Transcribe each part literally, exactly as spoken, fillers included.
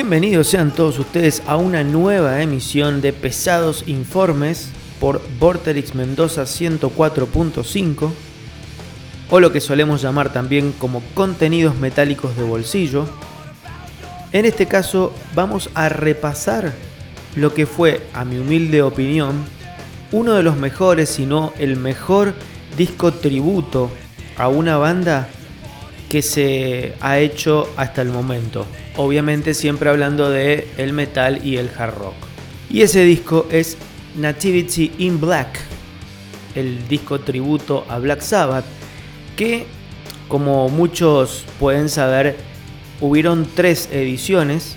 Bienvenidos sean todos ustedes a una nueva emisión de Pesados Informes por Vorterix Mendoza ciento cuatro punto cinco, o lo que solemos llamar también como contenidos metálicos de bolsillo. En este caso vamos a repasar lo que fue, a mi humilde opinión, uno de los mejores, si no el mejor disco tributo a una banda que se ha hecho hasta el momento. Obviamente siempre hablando de el metal y el hard rock. Y ese disco es Nativity in Black, el disco tributo a Black Sabbath, que, como muchos pueden saber, hubieron tres ediciones.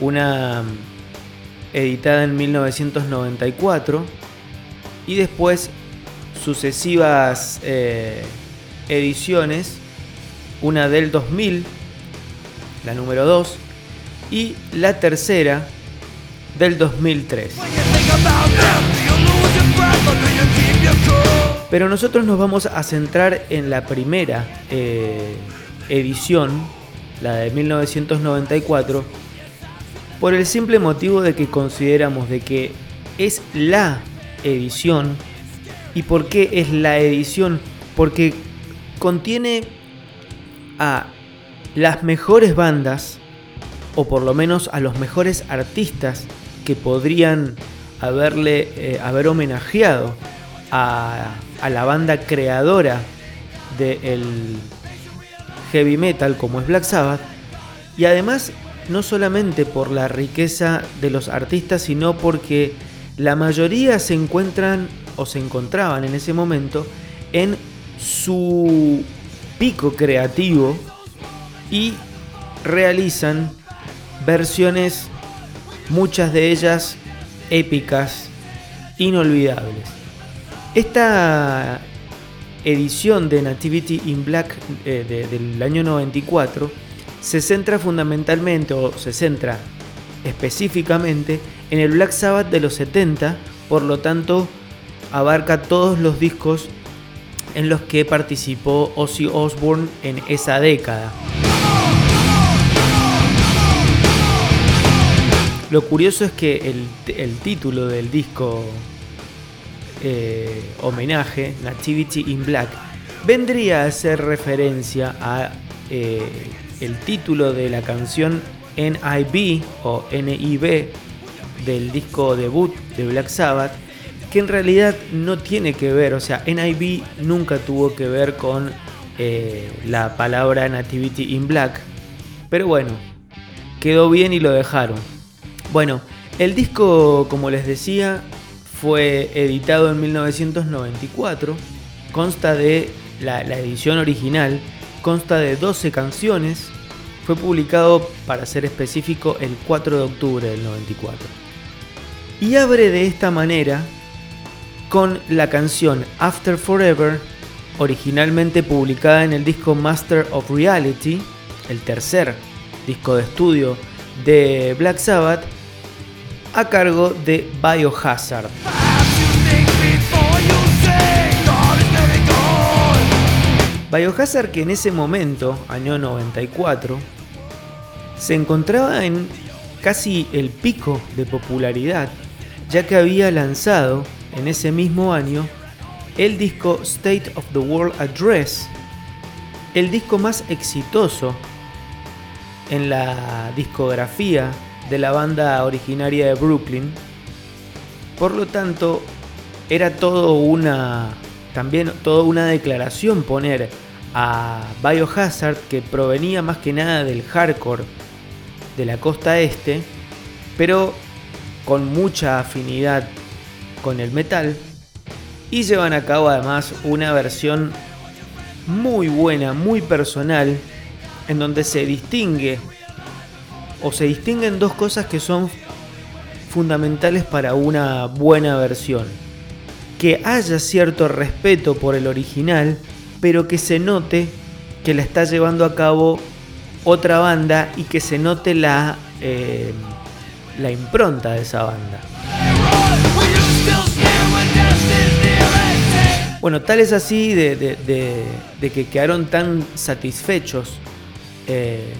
Una editada en mil novecientos noventa y cuatro y después sucesivas eh, ediciones, una del dos mil, la número dos, y la tercera del dos mil tres. Pero nosotros nos vamos a centrar en la primera eh, edición, la de mil novecientos noventa y cuatro, por el simple motivo de que consideramos de que es la edición. ¿Y por qué es la edición? Porque contiene a las mejores bandas, o por lo menos a los mejores artistas que podrían haberle, eh, haber homenajeado a, a la banda creadora del heavy metal como es Black Sabbath. Y además, no solamente por la riqueza de los artistas, sino porque la mayoría se encuentran o se encontraban en ese momento en su pico creativo y realizan versiones, muchas de ellas épicas, inolvidables. Esta edición de Nativity in Black eh, de, del año noventa y cuatro se centra fundamentalmente o se centra específicamente en el Black Sabbath de los setenta, por lo tanto abarca todos los discos en los que participó Ozzy Osbourne en esa década. Lo curioso es que el, el título del disco eh, homenaje, Nativity in Black, vendría a hacer referencia a eh, el título de la canción N I B o N I B del disco debut de Black Sabbath, que en realidad no tiene que ver, o sea, N I B nunca tuvo que ver con eh, la palabra Nativity in Black, pero bueno, quedó bien y lo dejaron. Bueno, el disco, como les decía, fue editado en mil novecientos noventa y cuatro, consta de, la, la edición original, consta de doce canciones, fue publicado, para ser específico, el cuatro de octubre del noventa y cuatro. Y abre de esta manera con la canción After Forever, originalmente publicada en el disco Master of Reality, el tercer disco de estudio de Black Sabbath, a cargo de Biohazard. Biohazard, que en ese momento, año noventa y cuatro, se encontraba en casi el pico de popularidad, ya que había lanzado en ese mismo año el disco State of the World Address, el disco más exitoso en la discografía de la banda originaria de Brooklyn. Por lo tanto, era todo una, también toda una declaración poner a Biohazard, que provenía más que nada del hardcore de la costa este, pero con mucha afinidad con el metal, y llevan a cabo además una versión muy buena, muy personal, en donde se distingue o se distinguen dos cosas que son fundamentales para una buena versión: que haya cierto respeto por el original, pero que se note que la está llevando a cabo otra banda y que se note la, eh, la impronta de esa banda. Bueno, tal es así de, de, de, de que quedaron tan satisfechos eh,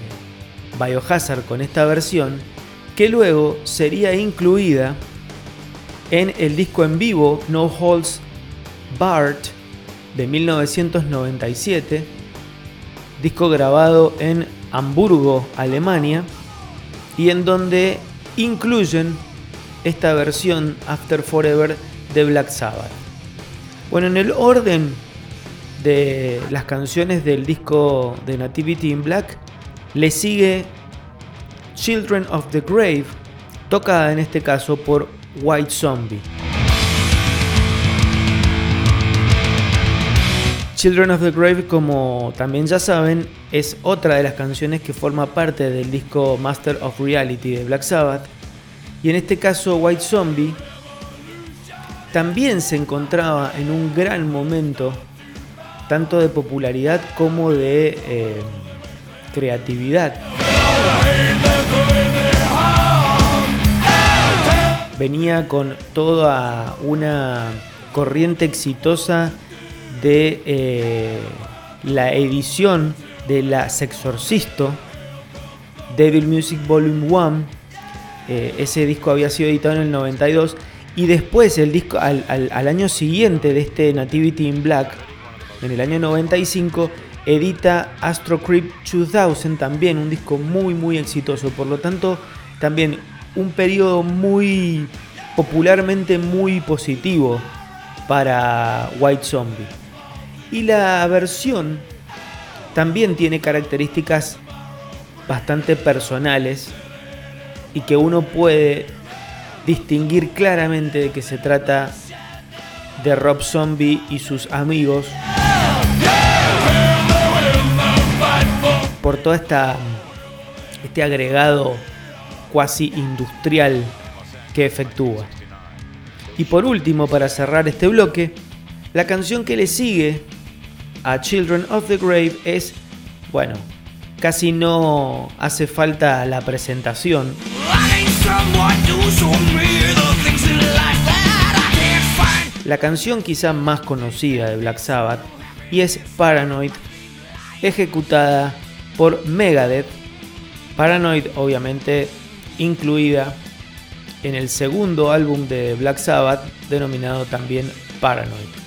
Biohazard con esta versión, que luego sería incluida en el disco en vivo No Holds Barred de mil novecientos noventa y siete, disco grabado en Hamburgo, Alemania, y en donde incluyen esta versión After Forever de Black Sabbath. Bueno, en el orden de las canciones del disco de Nativity in Black le sigue Children of the Grave, tocada en este caso por White Zombie. Children of the Grave, como también ya saben, es otra de las canciones que forma parte del disco Master of Reality de Black Sabbath, y en este caso White Zombie también se encontraba en un gran momento tanto de popularidad como de eh, creatividad. Venía con toda una corriente exitosa de eh, la edición de La Sexorcisto, Devil Music Volume uno, eh, ese disco había sido editado en el noventa y dos, y después el disco al, al, al año siguiente de este Nativity in Black, en el año noventa y cinco, edita Astro Creep dos mil, también un disco muy muy exitoso, por lo tanto también un periodo muy popularmente muy positivo para White Zombie. Y la versión también tiene características bastante personales y que uno puede distinguir claramente de que se trata de Rob Zombie y sus amigos, por todo esta, este agregado cuasi industrial que efectúa. Y por último, para cerrar este bloque, la canción que le sigue a Children of the Grave es, bueno, casi no hace falta la presentación. La canción quizá más conocida de Black Sabbath, y es Paranoid, ejecutada por Megadeth. Paranoid, obviamente, incluida en el segundo álbum de Black Sabbath, denominado también Paranoid.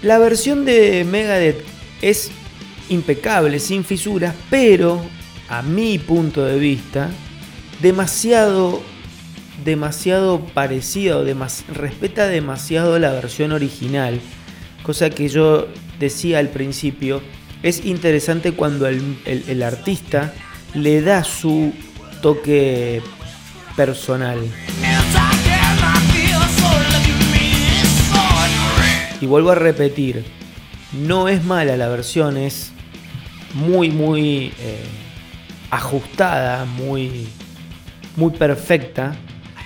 La versión de Megadeth es impecable, sin fisuras, pero, a mi punto de vista, demasiado, demasiado parecida o demas- respeta demasiado la versión original, cosa que yo decía al principio. Es interesante cuando el, el, el artista le da su toque personal. Y vuelvo a repetir, no es mala la versión, es muy muy eh, ajustada, muy, muy perfecta,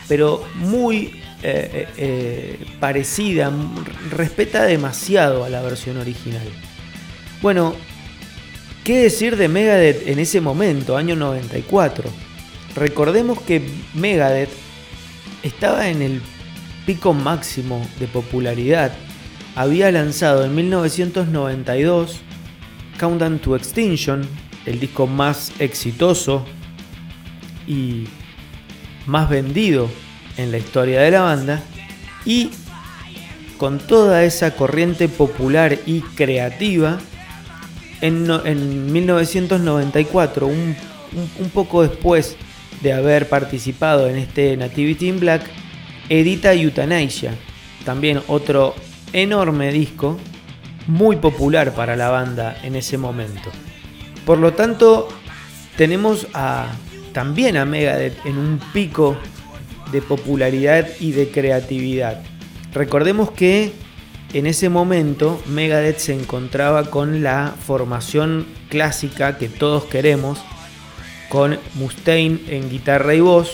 pero muy eh, eh, parecida, respeta demasiado a la versión original. Bueno, ¿qué decir de Megadeth en ese momento, año noventa y cuatro? Recordemos que Megadeth estaba en el pico máximo de popularidad. Había lanzado en mil novecientos noventa y dos Countdown to Extinction, el disco más exitoso y más vendido en la historia de la banda, y con toda esa corriente popular y creativa, En, no, en mil novecientos noventa y cuatro, un, un, un poco después de haber participado en este Nativity in Black, edita Euthanasia, también otro enorme disco, muy popular para la banda en ese momento. Por lo tanto, tenemos a, también a Megadeth en un pico de popularidad y de creatividad. Recordemos que en ese momento Megadeth se encontraba con la formación clásica que todos queremos, con Mustaine en guitarra y voz,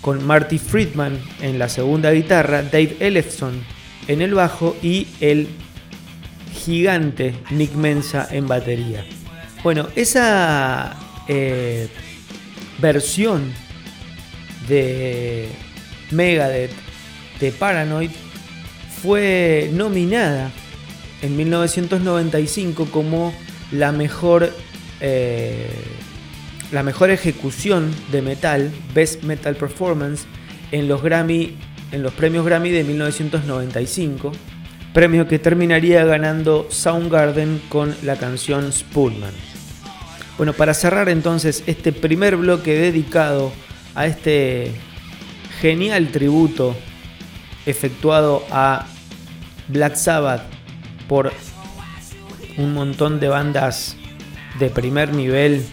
con Marty Friedman en la segunda guitarra, Dave Ellefson en el bajo y el gigante Nick Menza en batería. Bueno, esa eh, versión de Megadeth de Paranoid fue nominada en mil novecientos noventa y cinco como la mejor eh, la mejor ejecución de metal, Best Metal Performance, en los Grammy, en los premios Grammy de mil novecientos noventa y cinco, premio que terminaría ganando Soundgarden con la canción Spoolman. Bueno, para cerrar entonces este primer bloque dedicado a este genial tributo efectuado a Black Sabbath por un montón de bandas de primer nivel,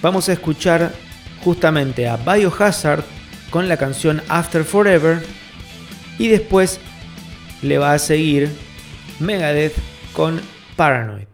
vamos a escuchar justamente a Biohazard con la canción After Forever, y después le va a seguir Megadeth con Paranoid.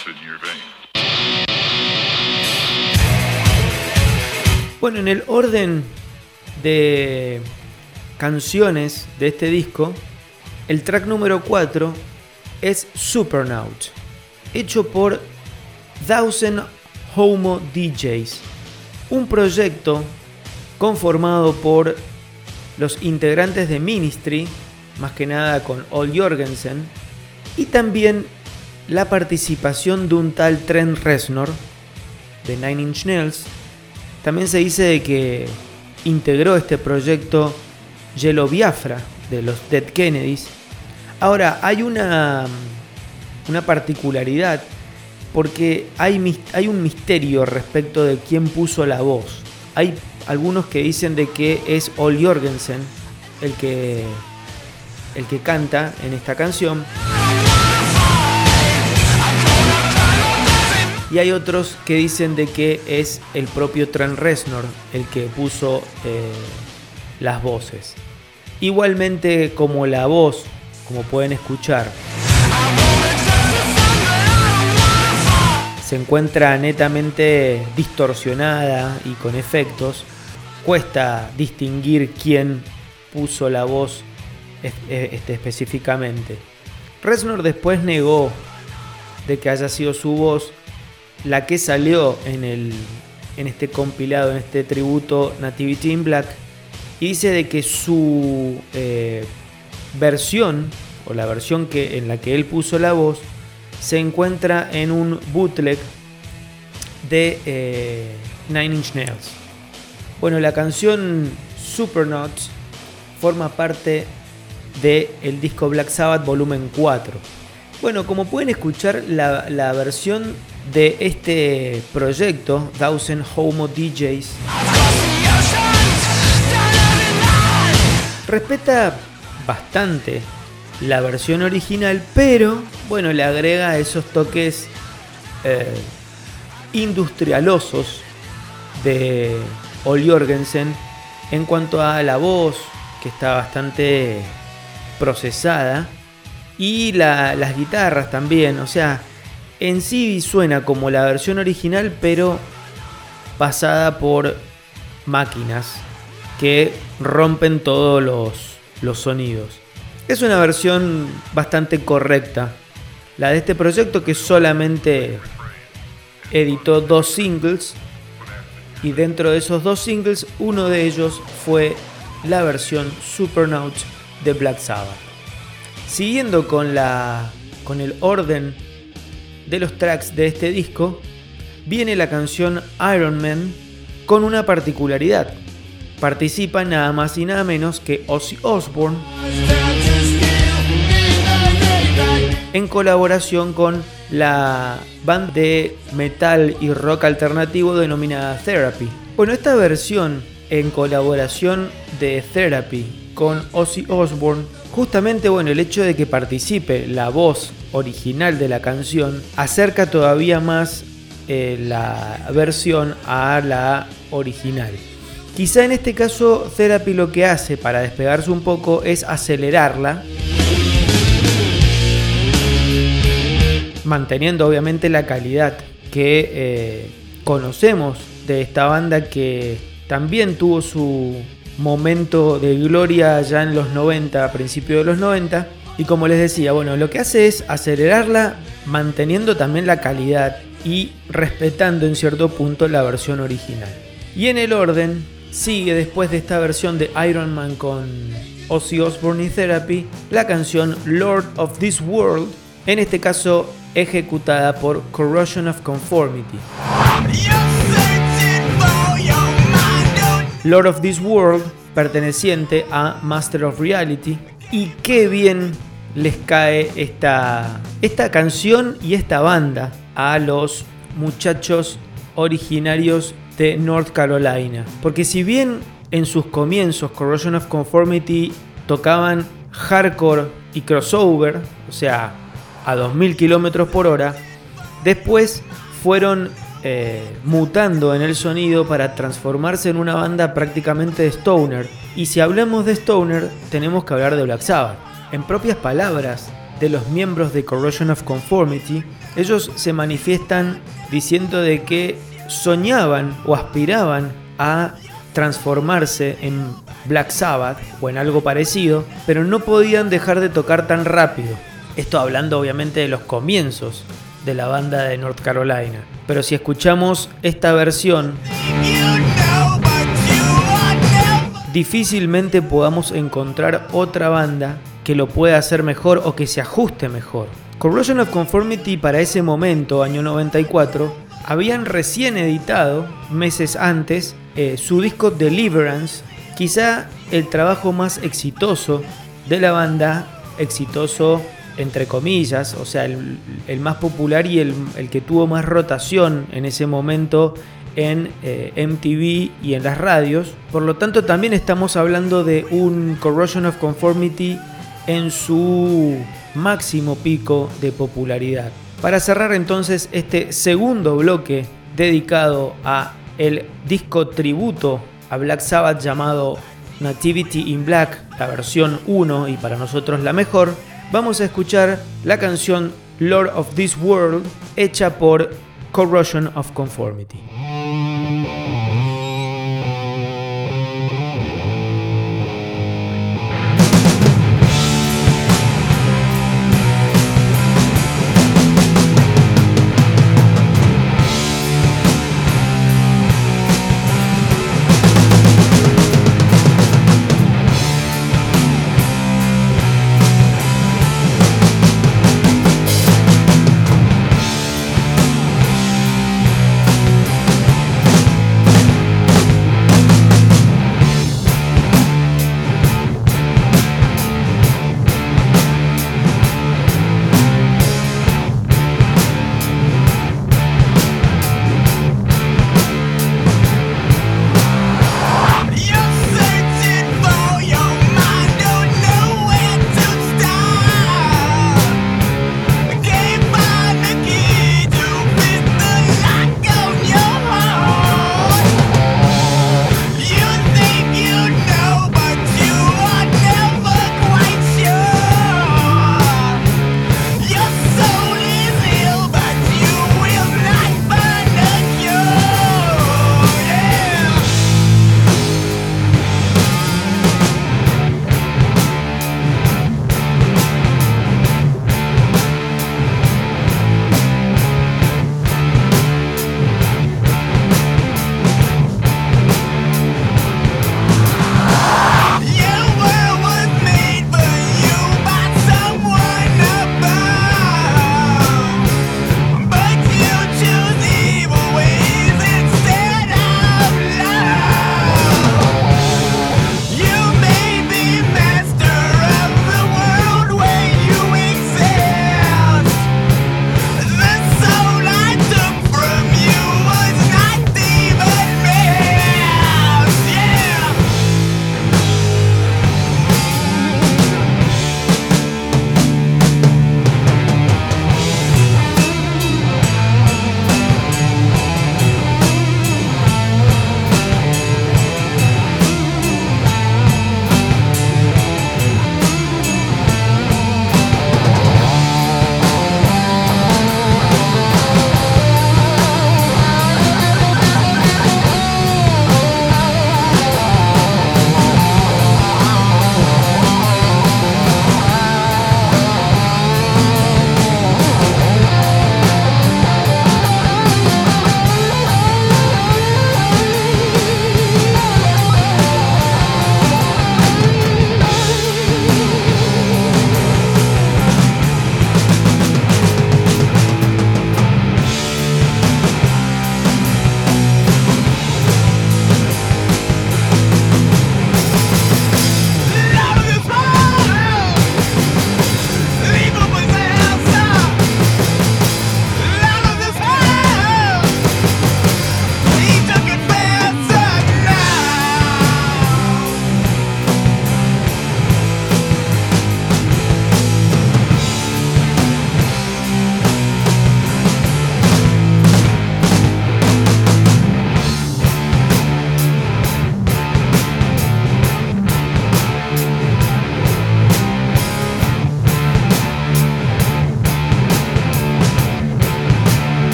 acid in your veins. Bueno, en el orden de canciones de este disco, el track número cuatro es Supernaut, hecho por Thousand Homo D Js, un proyecto conformado por los integrantes de Ministry, más que nada con Al Jourgensen, y también la participación de un tal Trent Reznor de Nine Inch Nails. También se dice de que integró este proyecto Yellow Biafra de los Dead Kennedys. Ahora, hay una, una particularidad, porque hay, hay un misterio respecto de quién puso la voz. Hay algunos que dicen de que es Al Jourgensen el que, el que canta en esta canción. Y hay otros que dicen de que es el propio Trent Reznor el que puso eh, las voces. Igualmente, como la voz, como pueden escuchar, se encuentra netamente distorsionada y con efectos, cuesta distinguir quién puso la voz este específicamente. Reznor después negó de que haya sido su voz la que salió en, el, en este compilado, en este tributo Nativity in Black, y dice de que su eh, versión, o la versión que, en la que él puso la voz, se encuentra en un bootleg de eh, Nine Inch Nails. Bueno, la canción Supernaut forma parte del disco Black Sabbath volumen cuatro. Bueno, como pueden escuchar, la, la versión de este proyecto, Thousand Homo D Js, respeta bastante la versión original, pero bueno, le agrega esos toques eh, industrialosos de Al Jourgensen en cuanto a la voz, que está bastante procesada, y la, las guitarras también. O sea, en sí suena como la versión original, pero pasada por máquinas que rompen todos los, los sonidos. Es una versión bastante correcta, la de este proyecto, que solamente editó dos singles, y dentro de esos dos singles, uno de ellos fue la versión Supernaut de Black Sabbath. Siguiendo con, la, con el orden de los tracks de este disco, viene la canción Iron Man, con una particularidad. Participa nada más y nada menos que Ozzy Osbourne en colaboración con la banda de metal y rock alternativo denominada Therapy. Bueno, esta versión en colaboración de Therapy con Ozzy Osbourne, justamente, bueno, el hecho de que participe la voz original de la canción acerca todavía más eh, la versión a la original. Quizá en este caso Therapy lo que hace para despegarse un poco es acelerarla, manteniendo obviamente la calidad que eh, conocemos de esta banda, que también tuvo su momento de gloria ya en los noventa, a principios de los noventa. Y como les decía, bueno, lo que hace es acelerarla, manteniendo también la calidad y respetando en cierto punto la versión original. Y en el orden sigue, después de esta versión de Iron Man con Ozzy Osbourne y Therapy, la canción Lord of This World, en este caso ejecutada por Corrosion of Conformity. Lord of This World, perteneciente a Master of Reality. Y qué bien les cae esta, esta canción y esta banda a los muchachos originarios de North Carolina, porque si bien en sus comienzos Corrosion of Conformity tocaban hardcore y crossover, o sea, a dos mil kilómetros por hora, después fueron eh, mutando en el sonido para transformarse en una banda prácticamente de stoner. Y si hablamos de stoner, tenemos que hablar de Black Sabbath. En propias palabras de los miembros de Corrosion of Conformity, ellos se manifiestan diciendo de que soñaban o aspiraban a transformarse en Black Sabbath o en algo parecido, pero no podían dejar de tocar tan rápido. Esto hablando obviamente de los comienzos de la banda de North Carolina. Pero si escuchamos esta versión, difícilmente podamos encontrar otra banda que lo pueda hacer mejor o que se ajuste mejor. Corrosion of Conformity para ese momento, año noventa y cuatro, habían recién editado, meses antes, eh, su disco Deliverance, quizá el trabajo más exitoso de la banda, exitoso entre comillas, o sea, el, el más popular y el, el que tuvo más rotación en ese momento en eh, M T V y en las radios. Por lo tanto, también estamos hablando de un Corrosion of Conformity en su máximo pico de popularidad. Para cerrar entonces este segundo bloque dedicado a el disco tributo a Black Sabbath llamado Nativity in Black, la versión uno y para nosotros la mejor, vamos a escuchar la canción Lord of This World hecha por Corrosion of Conformity.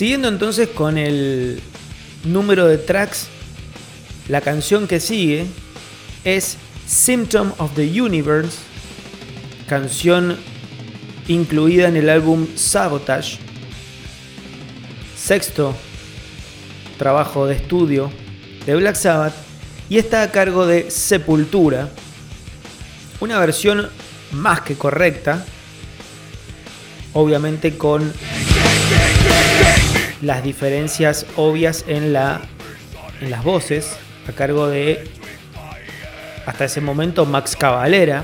Siguiendo entonces con el número de tracks, la canción que sigue es Symptom of the Universe, canción incluida en el álbum Sabotage, sexto trabajo de estudio de Black Sabbath, y está a cargo de Sepultura, una versión más que correcta, obviamente con las diferencias obvias en, la, en las voces, a cargo de, hasta ese momento, Max Cavalera.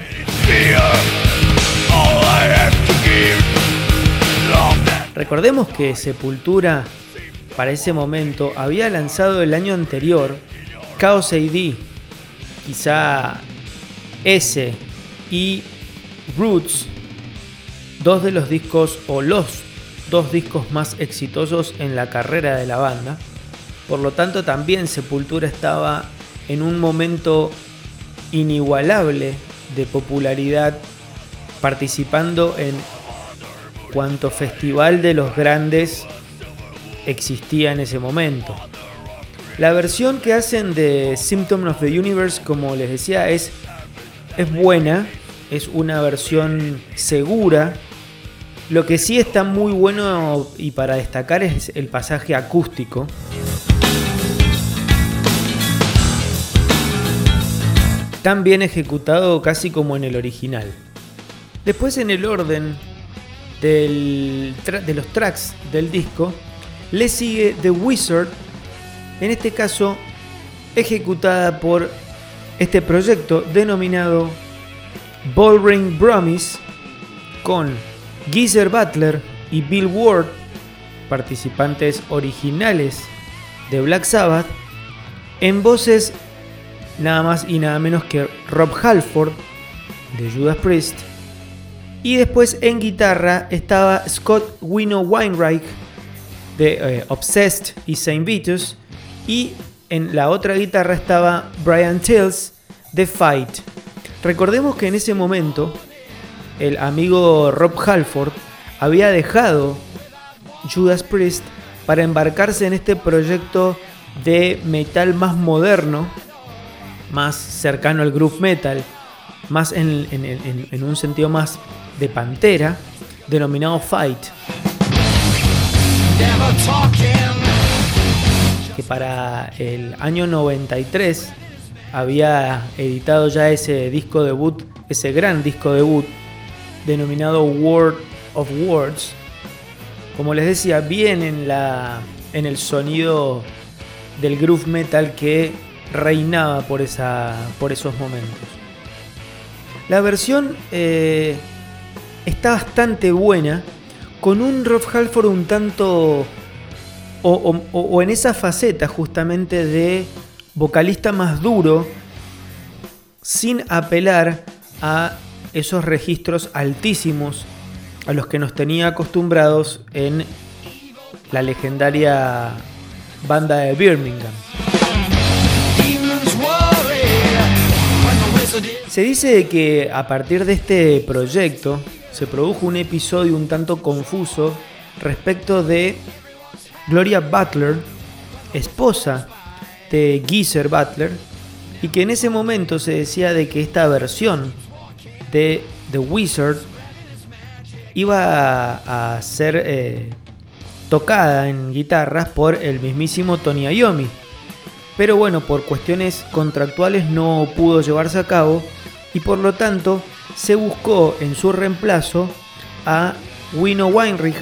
Recordemos que Sepultura, para ese momento, había lanzado el año anterior Chaos A D, quizá ese y Roots, dos de los discos o los dos discos más exitosos en la carrera de la banda. Por lo tanto, también Sepultura estaba en un momento inigualable de popularidad, participando en cuanto festival de los grandes existía en ese momento. La versión que hacen de Symptom of the Universe, como les decía, es, es buena, es una versión segura. Lo que sí está muy bueno y para destacar es el pasaje acústico, tan bien ejecutado, casi como en el original. Después, en el orden del tra- de los tracks del disco, le sigue The Wizard, en este caso ejecutada por este proyecto denominado Ballroom Brummies, con Geezer Butler y Bill Ward, participantes originales de Black Sabbath, en voces nada más y nada menos que Rob Halford de Judas Priest, y después en guitarra estaba Scott Wino Wainwright de eh, Obsessed y Saint Vitus, y en la otra guitarra estaba Brian Tills de Fight. Recordemos que en ese momento el amigo Rob Halford había dejado Judas Priest para embarcarse en este proyecto de metal más moderno, más cercano al groove metal, más en, en, en, en un sentido más de Pantera, denominado Fight, que para el año noventa y tres había editado ya ese disco debut, ese gran disco debut, denominado World of Words. Como les decía, bien en, la, en el sonido del groove metal que reinaba por, esa, por esos momentos. La versión eh, está bastante buena, con un Rob Halford un tanto o, o, o en esa faceta justamente de vocalista más duro, sin apelar a esos registros altísimos a los que nos tenía acostumbrados en la legendaria banda de Birmingham. Se dice que a partir de este proyecto se produjo un episodio un tanto confuso respecto de Gloria Butler, esposa de Geezer Butler, y que en ese momento se decía de que esta versión de The Wizard iba a, a ser eh, tocada en guitarras por el mismísimo Tony Iommi, pero bueno, por cuestiones contractuales no pudo llevarse a cabo, y por lo tanto se buscó en su reemplazo a Wino Wainwright,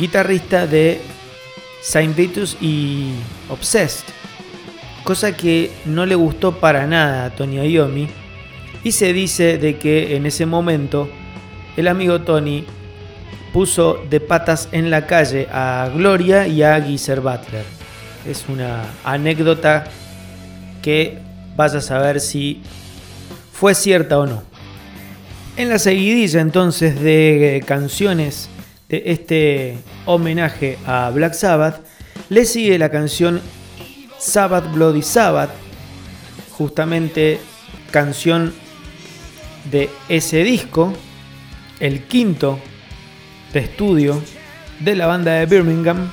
guitarrista de Saint Vitus y Obsessed, cosa que no le gustó para nada a Tony Iommi. Y se dice de que en ese momento el amigo Tony puso de patas en la calle a Gloria y a Geezer Butler. Es una anécdota que vas a saber si fue cierta o no. En la seguidilla entonces de canciones de este homenaje a Black Sabbath, le sigue la canción Sabbath Bloody Sabbath, justamente canción de ese disco, el quinto de estudio de la banda de Birmingham,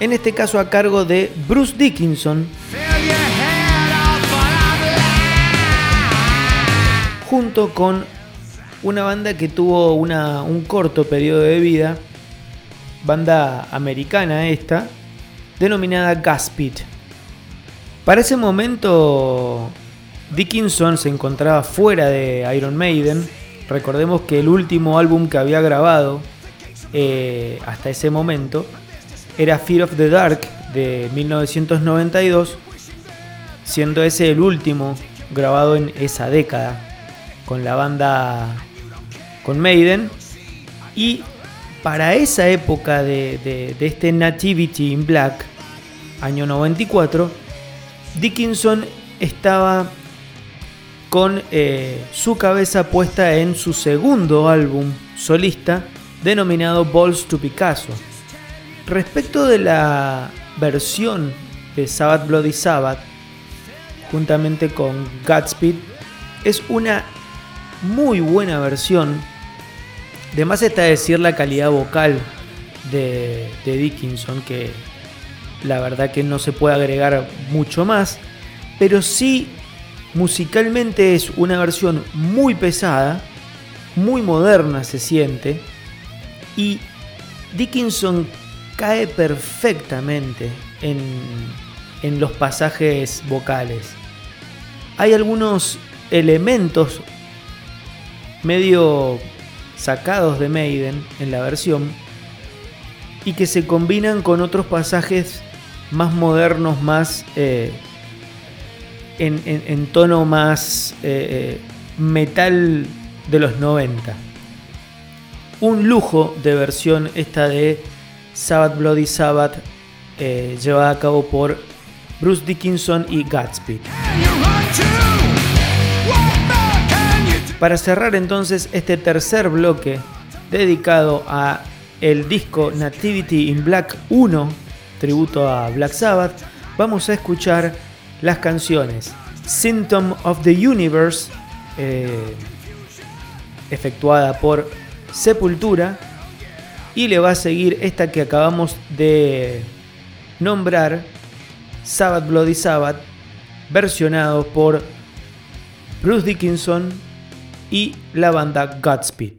en este caso a cargo de Bruce Dickinson, junto con una banda que tuvo una, un corto periodo de vida, banda americana esta, denominada Godspeed. Para ese momento Dickinson se encontraba fuera de Iron Maiden. Recordemos que el último álbum que había grabado eh, hasta ese momento era Fear of the Dark de mil novecientos noventa y dos, siendo ese el último grabado en esa década con la banda, con Maiden. Y para esa época de, de, de este Nativity in Black, año noventa y cuatro, Dickinson estaba con eh, su cabeza puesta en su segundo álbum solista, denominado Balls to Picasso. Respecto de la versión de Sabbath Bloody Sabbath, juntamente con Godspeed, es una muy buena versión. De más está decir la calidad vocal de, de Dickinson, que la verdad que no se puede agregar mucho más, pero sí musicalmente es una versión muy pesada, muy moderna se siente, y Dickinson cae perfectamente en, en los pasajes vocales. Hay algunos elementos medio sacados de Maiden en la versión y que se combinan con otros pasajes más modernos, más eh, en, en, en tono más eh, metal de los noventa. Un lujo de versión esta de Sabbath Bloody Sabbath, eh, llevada a cabo por Bruce Dickinson y Godspeed. Para cerrar entonces este tercer bloque dedicado a el disco Nativity in Black uno, tributo a Black Sabbath, vamos a escuchar las canciones Symptom of the Universe, eh, efectuada por Sepultura, y le va a seguir esta que acabamos de nombrar, Sabbath Bloody Sabbath, versionado por Bruce Dickinson y la banda Godspeed.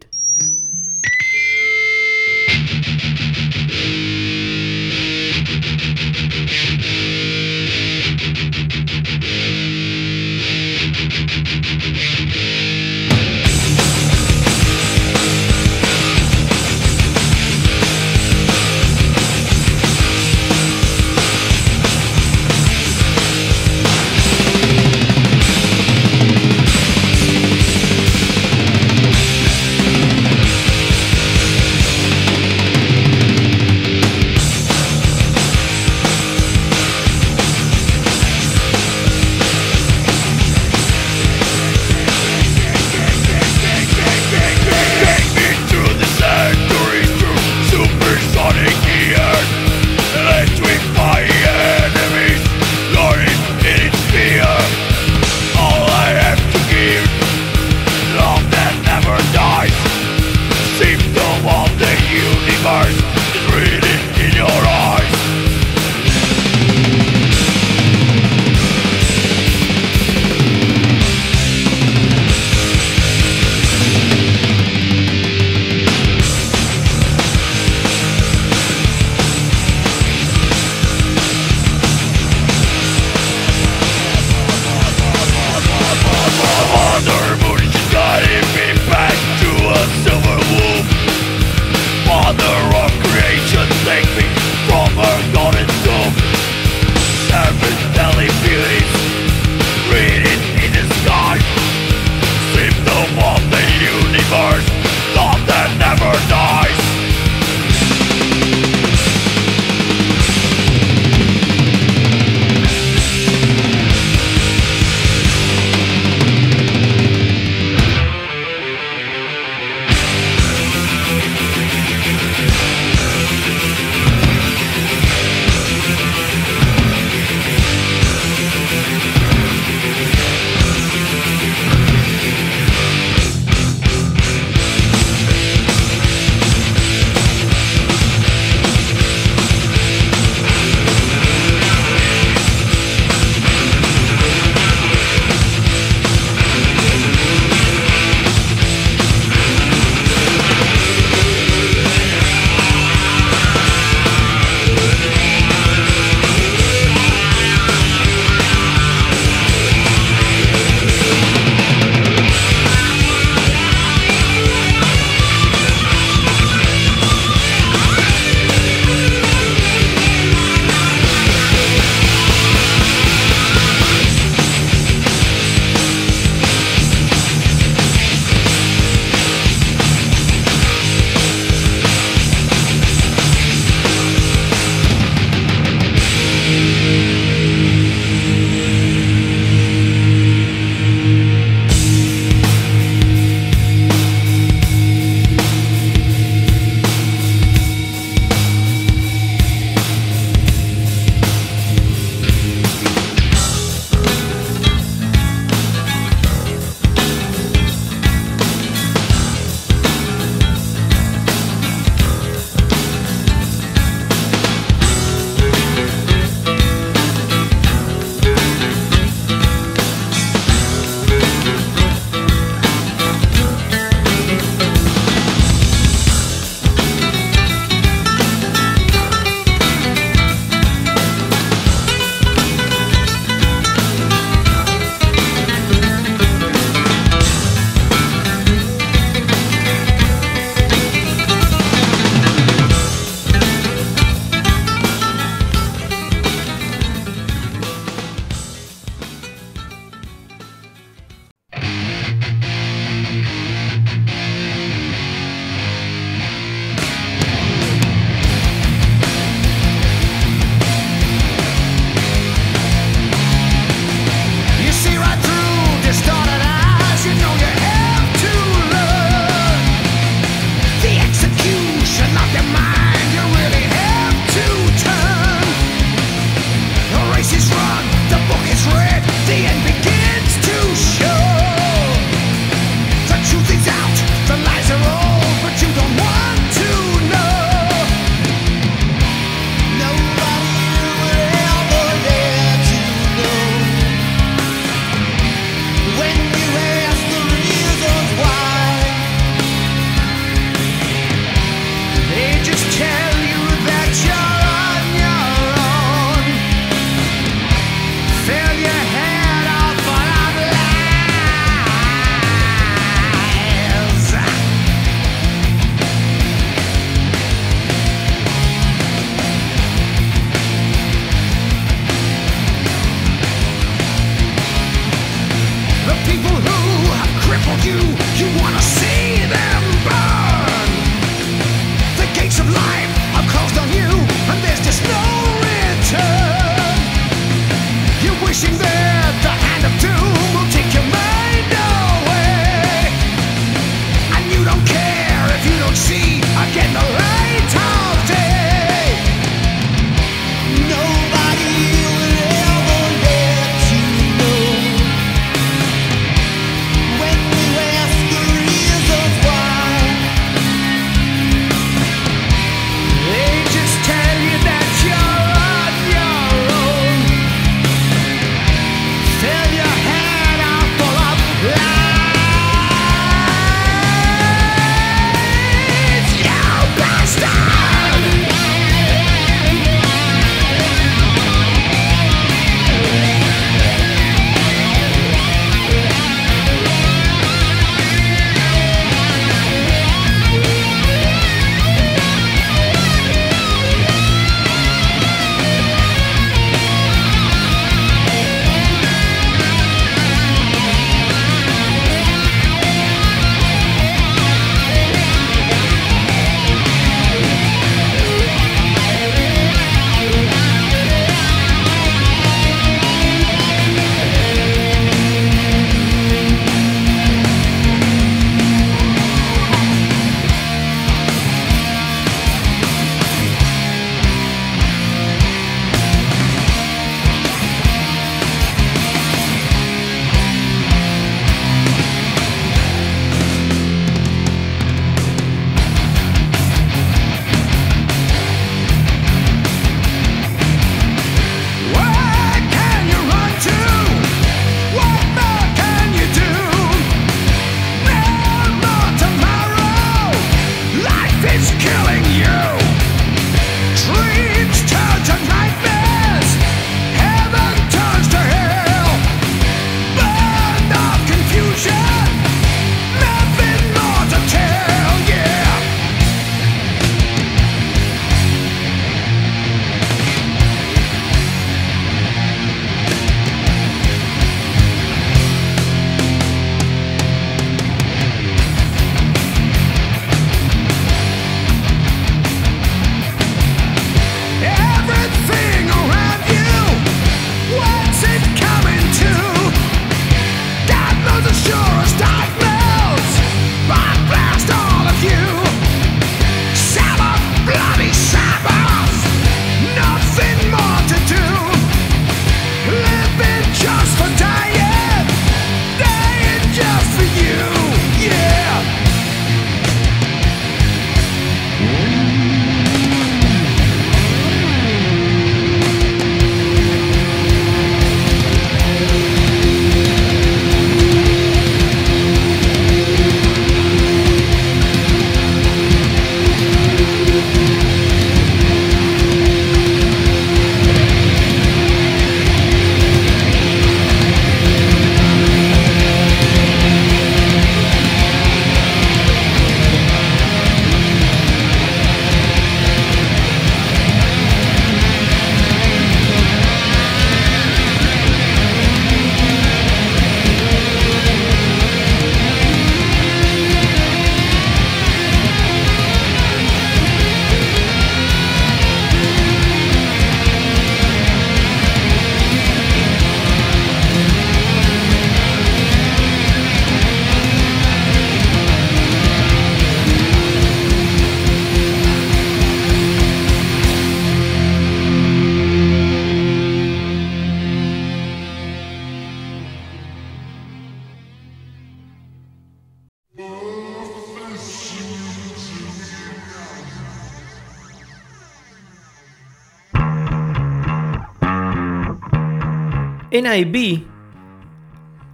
N I B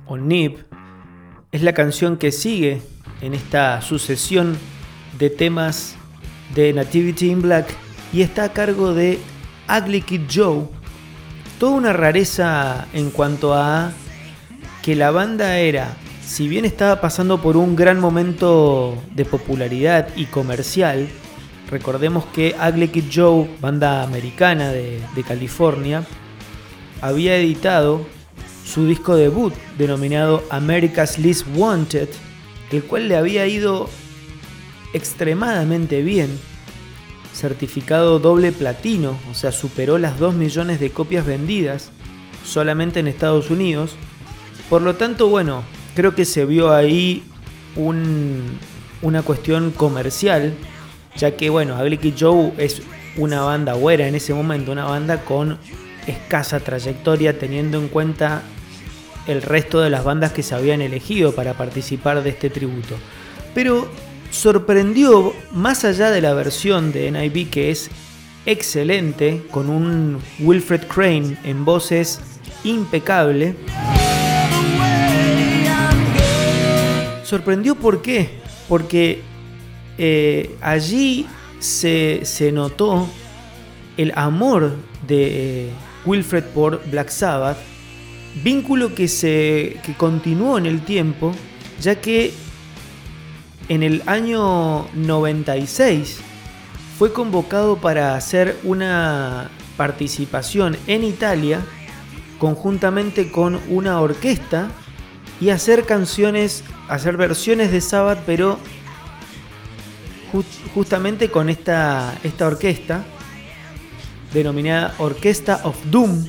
o N I B es la canción que sigue en esta sucesión de temas de Nativity in Black y está a cargo de Ugly Kid Joe. Toda una rareza en cuanto a que la banda era, si bien estaba pasando por un gran momento de popularidad y comercial, recordemos que Ugly Kid Joe, banda americana de, de California, había editado su disco debut denominado America's Least Wanted el cual le había ido extremadamente bien, certificado doble platino, o sea, superó las dos millones de copias vendidas solamente en Estados Unidos. Por lo tanto, bueno, creo que se vio ahí un, una cuestión comercial, ya que, bueno, Ugly Kid Joe es una banda güera en ese momento, una banda con escasa trayectoria, teniendo en cuenta el resto de las bandas que se habían elegido para participar de este tributo. Pero sorprendió, más allá de la versión de N I B, que es excelente, con un Wilfred Crane en voces impecable. Sorprendió, ¿por qué? Porque eh, allí se, se notó el amor de eh, Wilfred por Black Sabbath, vínculo que, se, que continuó en el tiempo, ya que en el año noventa y seis fue convocado para hacer una participación en Italia conjuntamente con una orquesta y hacer canciones, hacer versiones de Sabbath, pero just, justamente con esta, esta orquesta denominada Orchestra of Doom.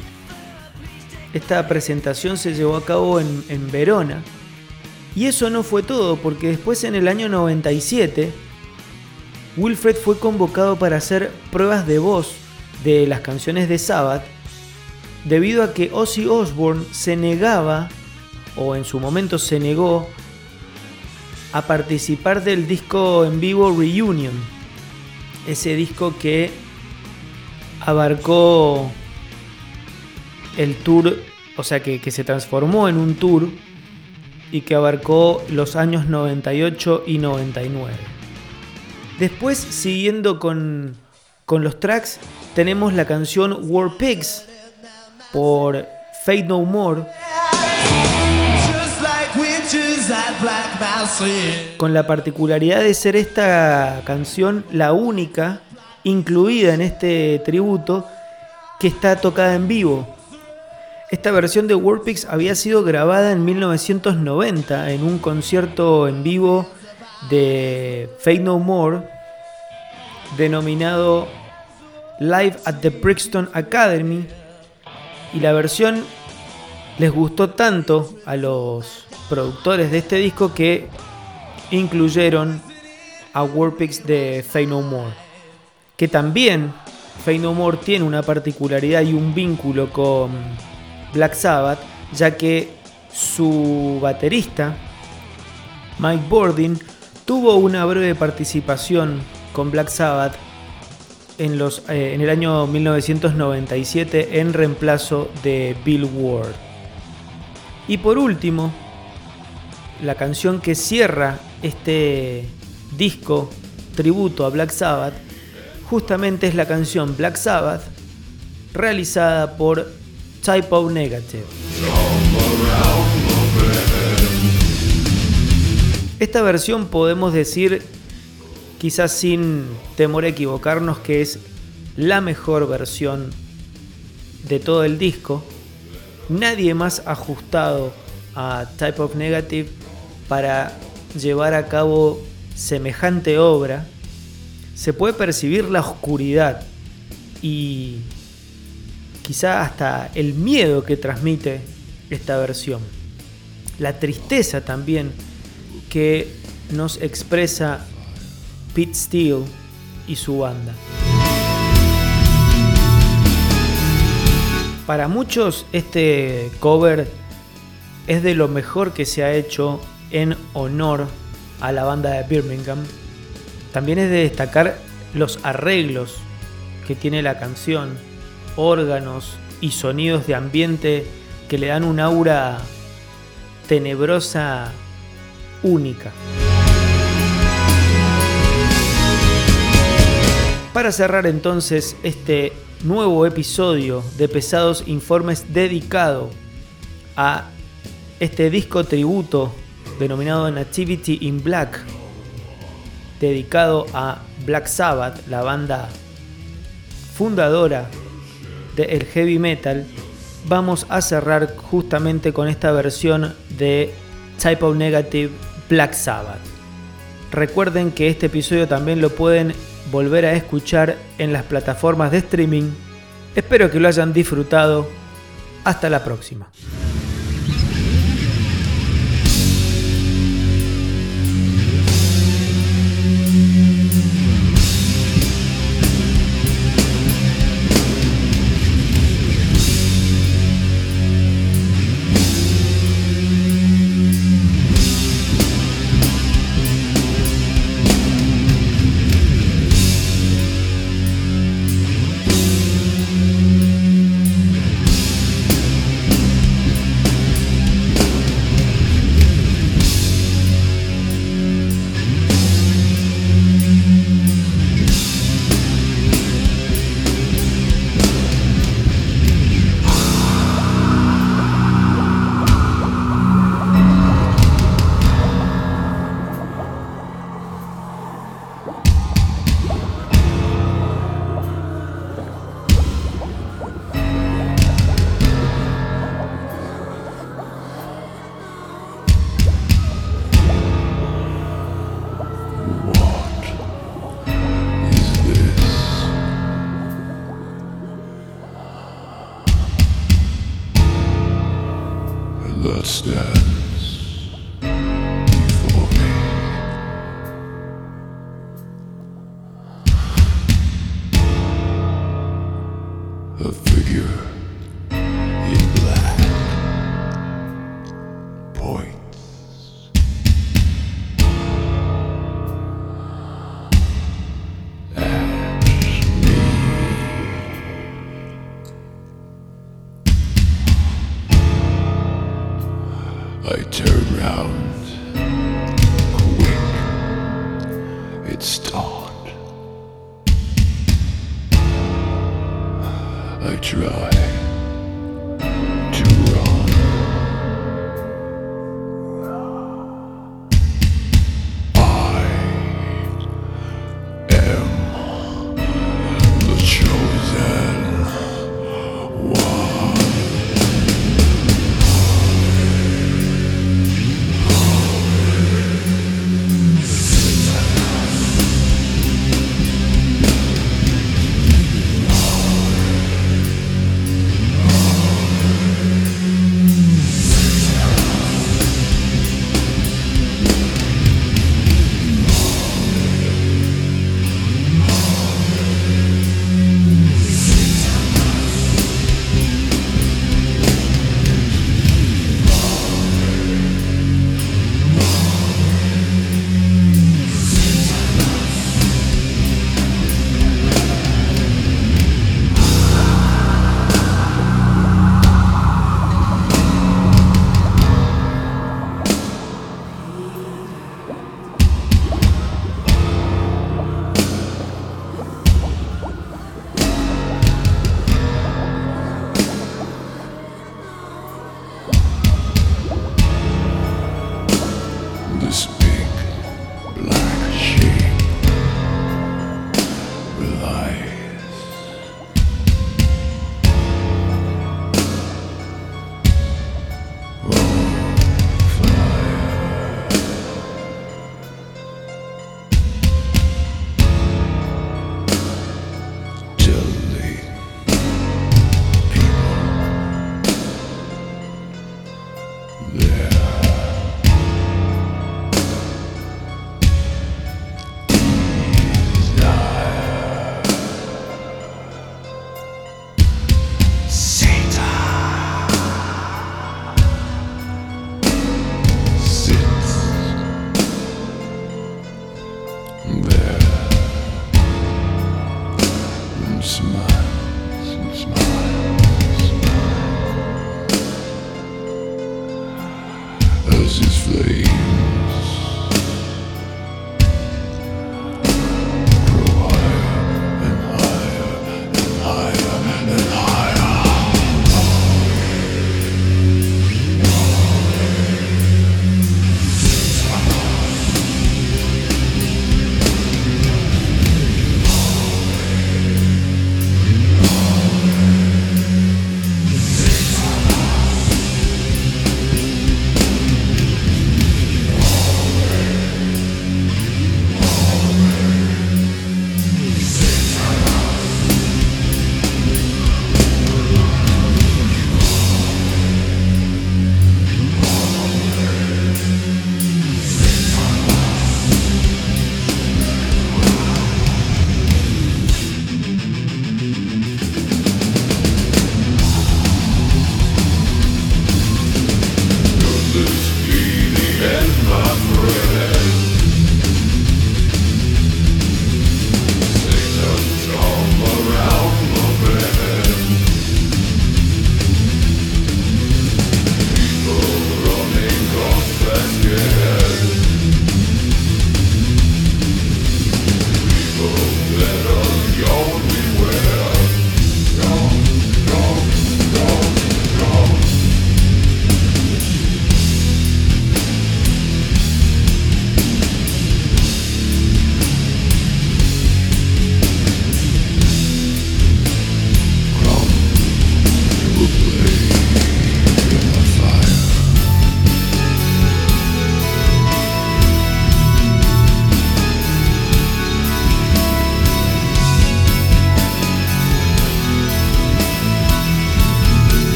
Esta presentación se llevó a cabo en, en Verona. Y eso no fue todo, porque después en el año noventa y siete, Wilfred fue convocado para hacer pruebas de voz de las canciones de Sabbath, debido a que Ozzy Osbourne se negaba, o en su momento se negó, a participar del disco en vivo Reunion. Ese disco que abarcó el tour, o sea que, que se transformó en un tour y que abarcó los años noventa y ocho y noventa y nueve. Después, siguiendo con, con los tracks, tenemos la canción War Pigs por Faith No More, con la particularidad de ser esta canción la única incluida en este tributo que está tocada en vivo. Esta versión de Warpix había sido grabada en mil novecientos noventa en un concierto en vivo de Faith No More denominado Live at the Brixton Academy, y la versión les gustó tanto a los productores de este disco que incluyeron a Warpix de Faith No More, que también Faith No More tiene una particularidad y un vínculo con Black Sabbath, ya que su baterista Mike Bordin tuvo una breve participación con Black Sabbath en, los, eh, en el año mil novecientos noventa y siete en reemplazo de Bill Ward. Y por último, la canción que cierra este disco tributo a Black Sabbath justamente es la canción Black Sabbath realizada por Type O Negative. Esta versión podemos decir, quizás sin temor a equivocarnos, que es la mejor versión de todo el disco. Nadie más ajustado a Type O Negative para llevar a cabo semejante obra. Se puede percibir la oscuridad y quizá hasta el miedo que transmite esta versión. La tristeza también que nos expresa Pete Steele y su banda. Para muchos este cover es de lo mejor que se ha hecho en honor a la banda de Birmingham. También es de destacar los arreglos que tiene la canción, órganos y sonidos de ambiente que le dan un aura tenebrosa única. Para cerrar entonces este nuevo episodio de Pesados Informes dedicado a este disco tributo denominado Nativity in Black, dedicado a Black Sabbath, la banda fundadora el heavy metal, vamos a cerrar justamente con esta versión de Type O Negative Black Sabbath. Recuerden que este episodio también lo pueden volver a escuchar en las plataformas de streaming. Espero que lo hayan disfrutado. Hasta la próxima. There and smiles and smiles.